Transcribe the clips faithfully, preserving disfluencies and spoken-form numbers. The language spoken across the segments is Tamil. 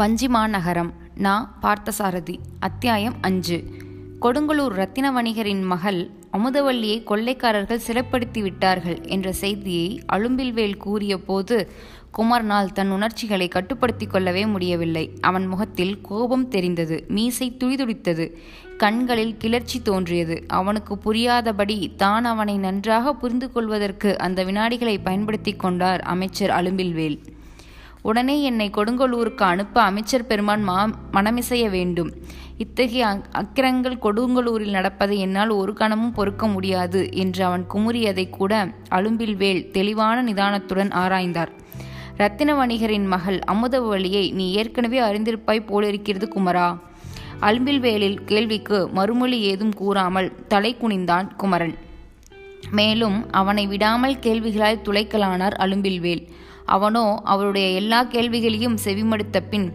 வஞ்சிமாநகரம். நா. பார்த்தசாரதி. அத்தியாயம் அஞ்சு. கொடுங்கோளூர் ரத்தின வணிகரின் மகள் அமுதவல்லியை கொள்ளைக்காரர்கள் சிறைப்படுத்தி விட்டார்கள் என்ற செய்தியை அலும்பில் வேள் கூறிய போது குமரனால் தன் உணர்ச்சிகளை கட்டுப்படுத்தி கொள்ளவே முடியவில்லை. அவன் முகத்தில் கோபம் தெரிந்தது. மீசை துடிதுடித்தது. கண்களில் கிளர்ச்சி தோன்றியது. அவனுக்கு புரியாதபடி தான் அவனை நன்றாக புரிந்து கொள்வதற்கு அந்த வினாடிகளை பயன்படுத்தி கொண்டார் அமைச்சர் அலும்பில் வேள். உடனே என்னை கொடுங்கோளூருக்கு அனுப்ப அமைச்சர் பெருமான் மா மனமிசைய வேண்டும். இத்தகைய அக்கிரங்கள் கொடுங்கோளூரில் நடப்பதை என்னால் ஒரு கணமும் பொறுக்க முடியாது என்று அவன் குமுறியதை கூட அலும்பில் வேள் தெளிவான நிதானத்துடன் ஆராய்ந்தார். ரத்தின வணிகரின் மகள் அமுதவல்லியை நீ ஏற்கனவே அறிந்திருப்பாய் போலிருக்கிறது குமரா. அலும்பில் வேளில் கேள்விக்கு மறுமொழி ஏதும் கூறாமல் தலை குனிந்தான் குமரன். மேலும் அவனை விடாமல் கேள்விகளால் துளைக்கலானார் அலும்பில் வேள். அவனோ அவருடைய எல்லா கேள்விகளையும் செவிமடுத்த பின்,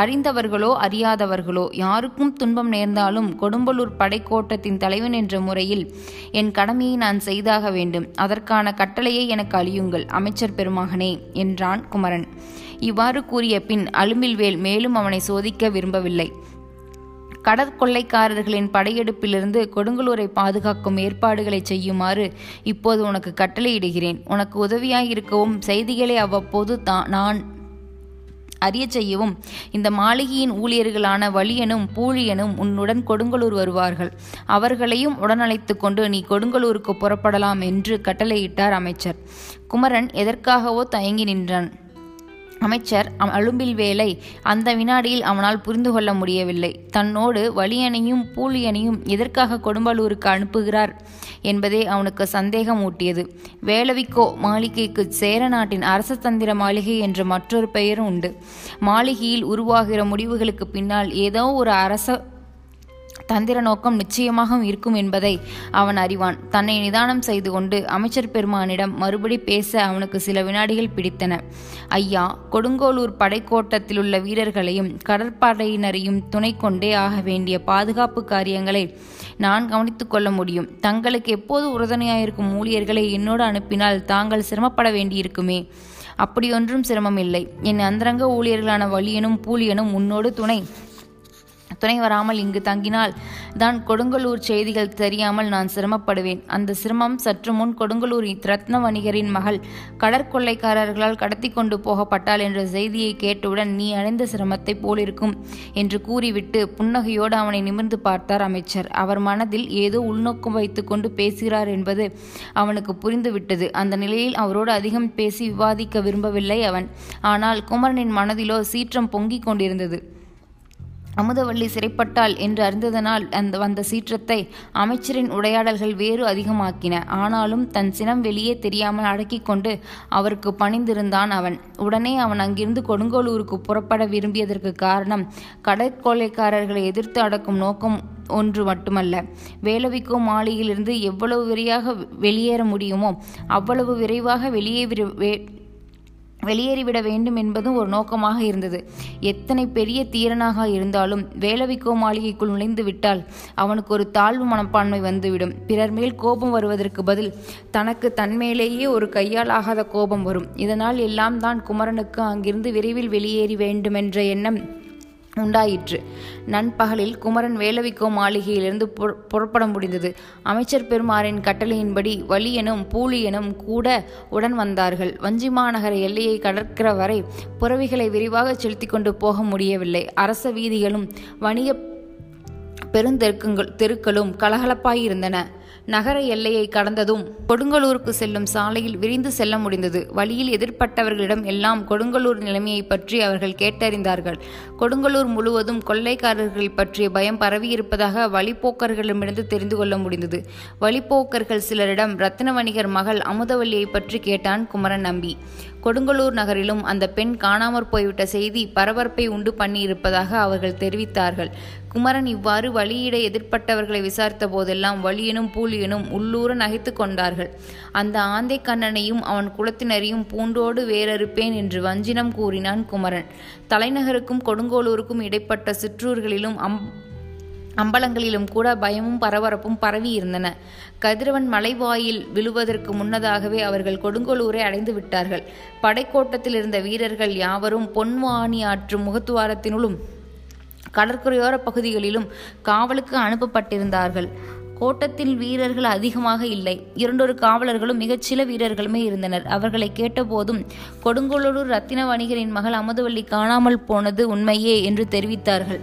அறிந்தவர்களோ அறியாதவர்களோ யாருக்கும் துன்பம் நேர்ந்தாலும் கொடுங்கோளூர் படைக்கோட்டத்தின் தலைவன் என்ற முறையில் என் கடமையை நான் செய்தாக வேண்டும். அதற்கான கட்டளையை எனக்கு அளியுங்கள் அமைச்சர் பெருமகனே என்றான் குமரன். இவ்வாறு கூறிய பின் அலும்பில் வேள் மேலும் அவனை சோதிக்க விரும்பவில்லை. கடற்கொள்ளைக்காரர்களின் படையெடுப்பிலிருந்து கொடுங்கோளூரை பாதுகாக்கும் ஏற்பாடுகளை செய்யுமாறு இப்போது உனக்கு கட்டளையிடுகிறேன். உனக்கு உதவியாயிருக்கவும் செய்திகளை அவ்வப்போது தான் நான் அறிய செய்யவும் இந்த மாளிகையின் ஊழியர்களான வளியனும் பூளியனும் உன்னுடன் கொடுங்கோளூர் வருவார்கள். அவர்களையும் உடனழைத்து கொண்டு நீ கொடுங்கோளூருக்கு புறப்படலாம் என்று கட்டளையிட்டார் அமைச்சர். குமரன் எதற்காகவோ தயங்கி நின்றான். அமைச்சர் அலும்பில் வேளை அந்த வினாடியில் அவனால் புரிந்து கொள்ள முடியவில்லை. தன்னோடு வளியனையும் பூளியனையும் எதற்காக கொடுங்கோளூருக்கு அனுப்புகிறார் என்பதே அவனுக்கு சந்தேகம் ஊட்டியது. வேளவிக்கோ மாளிகைக்கு சேர நாட்டின் அரச தந்திர மாளிகை என்ற மற்றொரு பெயர் உண்டு. மாளிகையில் உருவாகிற முடிவுகளுக்கு பின்னால் ஏதோ ஒரு அரச தந்திர நோக்கம் நிச்சயமாக இருக்கும் என்பதை அவன் அறிவான். தன்னை நிதானம் செய்து கொண்டு அமைச்சர் பெருமானிடம் மறுபடி பேச அவனுக்கு சில வினாடிகள் பிடித்தன. ஐயா, கொடுங்கோளூர் படைக்கோட்டத்தில் உள்ள வீரர்களையும் கடற்படையினரையும் துணை கொண்டே ஆக வேண்டிய பாதுகாப்பு காரியங்களை நான் கவனித்துக் கொள்ள முடியும். தங்களுக்கு எப்போது உறுதுணையாயிருக்கும் ஊழியர்களை என்னோடு அனுப்பினால் தாங்கள் சிரமப்பட வேண்டியிருக்குமே. அப்படியொன்றும் சிரமம் இல்லை. என் அந்தரங்க ஊழியர்களான வளியனும் பூளியனும் உன்னோடு துணை துணை வராமல் இங்கு தங்கினால் தான் கொடுங்கோளூர் செய்திகள் தெரியாமல் நான் சிரமப்படுவேன். அந்த சிரமம் சற்று முன் கொடுங்கோளூர் ரத்ன வணிகரின் மகள் கடற்கொள்ளைக்காரர்களால் கடத்தி கொண்டு போகப்பட்டாள் என்ற செய்தியை கேட்டவுடன் நீ அடைந்த சிரமத்தை போலிருக்கும் என்று கூறிவிட்டு புன்னகையோடு அவனை நிமிர்ந்து பார்த்தார் அமைச்சர். அவர் மனதில் ஏதோ உள்நோக்கம் வைத்து கொண்டு பேசுகிறார் என்பது அவனுக்கு புரிந்துவிட்டது. அந்த நிலையில் அவரோடு அதிகம் பேசி விவாதிக்க விரும்பவில்லை அவன். ஆனால் குமரனின் மனதிலோ சீற்றம் பொங்கிக் கொண்டிருந்தது. அமுதவல்லி சிறைப்பட்டாள் என்று அறிந்ததனால் அந்த வந்த சீற்றத்தை அமைச்சரின் உரையாடல்கள் வேறு அதிகமாக்கின. ஆனாலும் தன் சினம் வெளியே தெரியாமல் அடக்கி கொண்டு அவருக்கு பணிந்திருந்தான் அவன். உடனே அவன் அங்கிருந்து கொடுங்கோளூருக்கு புறப்பட விரும்பியதற்கு காரணம் கடற்கொள்ளைக்காரர்களை எதிர்த்து அடக்கும் நோக்கம் ஒன்று மட்டுமல்ல, வேளவிக்கோ மாளிகையிலிருந்து எவ்வளவு விரைவாக வெளியேற முடியுமோ அவ்வளவு விரைவாக வெளியே வெளியேறிவிட வேண்டும் என்பதும் ஒரு நோக்கமாக இருந்தது. எத்தனை பெரிய தீரனாக இருந்தாலும் வேளவிக்கோ மாளிகைக்குள் நுழைந்து விட்டால் அவனுக்கு ஒரு தாழ்வு மனப்பான்மை வந்துவிடும். பிறர் மேல் கோபம் வருவதற்கு பதில் தனக்கு தன்மேலேயே ஒரு கையால் ஆகாத கோபம் வரும். இதனால் எல்லாம் தான் குமரனுக்கு அங்கிருந்து விரைவில் வெளியேறி வேண்டுமென்ற எண்ணம் உண்டாயிற்று. நண்பகலில் குமரன் வேளவிக்கோ மாளிகையிலிருந்து புறப்பட முடிந்தது. அமைச்சர் பெருமாரின் கட்டளையின்படி வளியனும் பூளியனும் கூட உடன் வந்தார்கள். வஞ்சிமாநகர எல்லையை கடற்கிற வரை புறவிகளை விரிவாக செலுத்தி கொண்டு போக முடியவில்லை. அரச வீதிகளும் வணிக பெருந்தெருக்குங்கள் தெருக்களும் கலகலப்பாயிருந்தன. நகர எல்லையை கடந்ததும் கொடுங்கோளூருக்கு செல்லும் சாலையில் விரிந்து செல்ல முடிந்தது. வழியில் எதிர்பட்டவர்களிடம் எல்லாம் கொடுங்கோளூர் நிலைமையை பற்றி அவர்கள் கேட்டறிந்தார்கள். கொடுங்கோளூர் முழுவதும் கொள்ளைக்காரர்கள் பற்றிய பயம் பரவியிருப்பதாக வழிப்போக்கர்களிடமிருந்து தெரிந்து கொள்ள முடிந்தது. வழிப்போக்கர்கள் சிலரிடம் ரத்தின வணிகர் மகள் அமுதவல்லியை பற்றி கேட்டான் குமரன் நம்பி. கொடுங்கோளூர் நகரிலும் அந்த பெண் காணாமற் போய்விட்ட செய்தி பரபரப்பை உண்டு பண்ணியிருப்பதாக அவர்கள் தெரிவித்தார்கள். குமரன் இவ்வாறு வழியிட எதிர்பட்டவர்களை விசாரித்த போதெல்லாம் வளியனும் பூளியனும் உள்ளூர நகைத்து கொண்டார்கள். அந்த ஆந்தை கண்ணனையும் அவன் குலத்தினரையும் பூண்டோடு வேறறுப்பேன் என்று வஞ்சினம் கூறினான் குமரன். தலைநகருக்கும் கொடுங்கோளூருக்கும் இடைப்பட்ட சிற்றூர்களிலும் அம் அம்பலங்களிலும் கூட பயமும் பரபரப்பும் பரவி இருந்தன. கதிரவன் மலைவாயில் விழுவதற்கு முன்னதாகவே அவர்கள் கொடுங்கோளூரை அடைந்து விட்டார்கள். படைக்கோட்டத்தில் இருந்த வீரர்கள் யாவரும் பொன்வாணியாற்று முகத்துவாரத்தினுள்ளும் கடற்கரையோர பகுதிகளிலும் காவலுக்கு அனுப்பப்பட்டிருந்தார்கள். கோட்டத்தில் வீரர்கள் அதிகமாக இல்லை. இரண்டொரு காவலர்களும் மிகச்சில வீரர்களுமே இருந்தனர். அவர்களை கேட்டபோதும் கொடுங்கோளூர் ரத்தின வணிகரின் மகள் அமுதவல்லி காணாமல் போனது உண்மையே என்று தெரிவித்தார்கள்.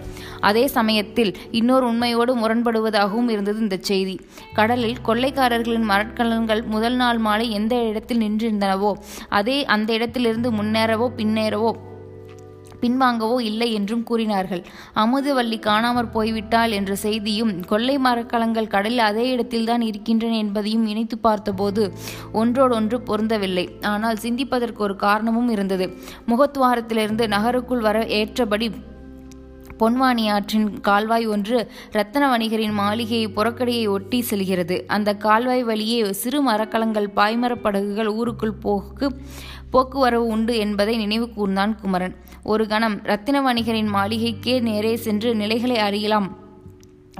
அதே சமயத்தில் இன்னொரு உண்மையோடு முரண்படுவதாகவும் இருந்தது இந்த செய்தி. கடலில் கொள்ளைக்காரர்களின் மரட்கலன்கள் முதல் நாள் மாலை எந்த இடத்தில் நின்றிருந்தனவோ அதே அந்த இடத்திலிருந்து முன்னேறவோ பின்னேறவோ பின்வாங்கவோ இல்லை என்றும் கூறினார்கள். அமுதவல்லி காணாமற் போய்விட்டாள் என்ற செய்தியும் கொள்ளை மரக்கலங்கள் கடலில் அதே இடத்தில்தான் இருக்கின்றன என்பதையும் இணைத்து பார்த்தபோது ஒன்றோடொன்று பொருந்தவில்லை. ஆனால் சிந்திப்பதற்கு ஒரு காரணமும் இருந்தது. முகத்துவாரத்திலிருந்து நகருக்குள் வர ஏற்றபடி பொன்வாணியாற்றின் கால்வாய் ஒன்று ரத்தின வணிகரின் மாளிகையை புறக்கடையை ஒட்டி செல்கிறது. அந்த கால்வாய் வழியே சிறு மரக்கலங்கள் பாய்மரப் படகுகள் ஊருக்குள் போக்கு போக்குவரவு உண்டு என்பதை நினைவு கூர்ந்தான் குமரன். ஒரு கணம் ரத்தின வணிகரின் மாளிகைக்கே நேரே சென்று நிலைகளை அறியலாம்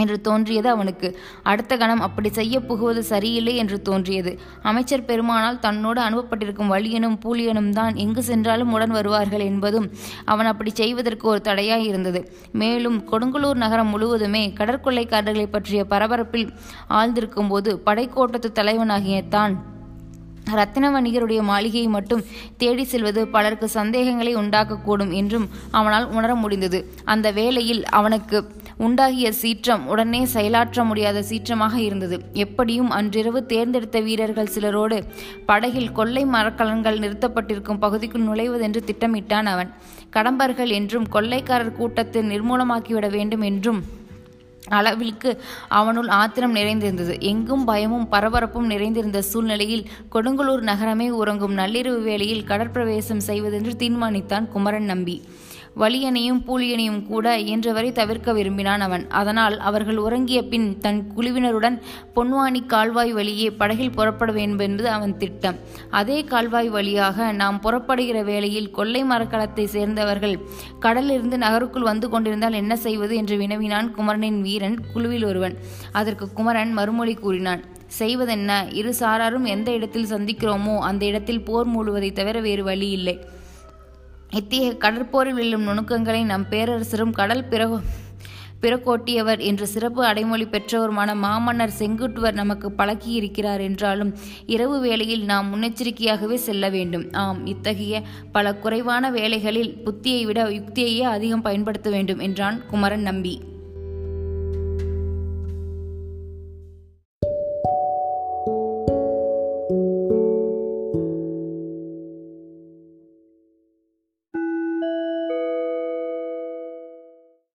என்று தோன்றியது அவனுக்கு. அடுத்த கணம் அப்படி செய்ய புகுவது சரியில்லை என்று தோன்றியது. அமைச்சர் பெருமானால் தன்னோடு அனுப்பப்பட்டிருக்கும் வளியனும் பூளியனும் தான் எங்கு சென்றாலும் உடன் வருவார்கள் என்பதும் அவன் அப்படி செய்வதற்கு ஒரு தடையாய் இருந்தது. மேலும் கொடுங்கோளூர் நகரம் முழுவதுமே கடற்கொள்ளைக்காரர்களை பற்றிய பரபரப்பில் ஆழ்ந்திருக்கும் போது படைக்கோட்டத்து தலைவனாகிய தான் ரத்தின வணிகருடைய மாளிகையை மட்டும் தேடி செல்வது பலருக்கு சந்தேகங்களை உண்டாக்கக்கூடும் என்றும் அவனால் உணர முடிந்தது. அந்த வேளையில் அவனுக்கு உண்டாகிய சீற்றம் உடனே செயலாற்ற முடியாத சீற்றமாக இருந்தது. எப்படியும் அன்றிரவு தேர்ந்தெடுத்த வீரர்கள் சிலரோடு படகில் கொள்ளை மரக்கலன்கள் நிறுத்தப்பட்டிருக்கும் பகுதிக்குள் நுழைவதென்று திட்டமிட்டான் அவன். கடம்பர்கள் என்றும் கொள்ளைக்காரர் கூட்டத்தை நிர்மூலமாக்கிவிட வேண்டும் என்றும் அளவிற்கு அவனுள் ஆத்திரம் நிறைந்திருந்தது. எங்கும் பயமும் பரபரப்பும் நிறைந்திருந்த சூழ்நிலையில் கொடுங்கோளூர் நகரமே உறங்கும் நள்ளிரவு வேளையில் கடற்பிரவேசம் செய்வதென்று தீர்மானித்தான் குமரன் நம்பி. வளியனையும் பூளியனையும் கூட இயன்றவரை தவிர்க்க விரும்பினான் அவன். அதனால் அவர்கள் உறங்கிய பின் தன் குழுவினருடன் பொன்வாணி கால்வாய் வழியே படகில் புறப்பட வேண்டும் என்பது அவன் திட்டம். அதே கால்வாய் வழியாக நாம் புறப்படுகிற வேளையில் கொள்ளை மரக்கலத்தை சேர்ந்தவர்கள் கடலிலிருந்து நகருக்குள் வந்து கொண்டிருந்தால் என்ன செய்வது என்று வினவினான் குமரனின் வீரன் குழுவில் ஒருவன். அதற்கு குமரன் மறுமொழி கூறினான். செய்வதென்ன, இரு சாராரும் எந்த இடத்தில் சந்திக்கிறோமோ அந்த இடத்தில் போர் மூடுவதை தவிர வேறு வழி இல்லை. இத்தகைய கடற்போரில் விழும் நுணுக்கங்களை நம் பேரரசரும் கடல் பிற பிறக்கோட்டியவர் என்று சிறப்பு அடைமொழி பெற்றவருமான மாமன்னர் செங்குட்டுவர் நமக்கு பழக்கியிருக்கிறார். என்றாலும் இரவு வேளையில் நாம் முன்னெச்சரிக்கையாகவே செல்ல வேண்டும். ஆம், இத்தகைய பல குறைவான வேளைகளில் புத்தியை விட யுக்தியையே அதிகம் பயன்படுத்த வேண்டும் என்றான் குமரன் நம்பி.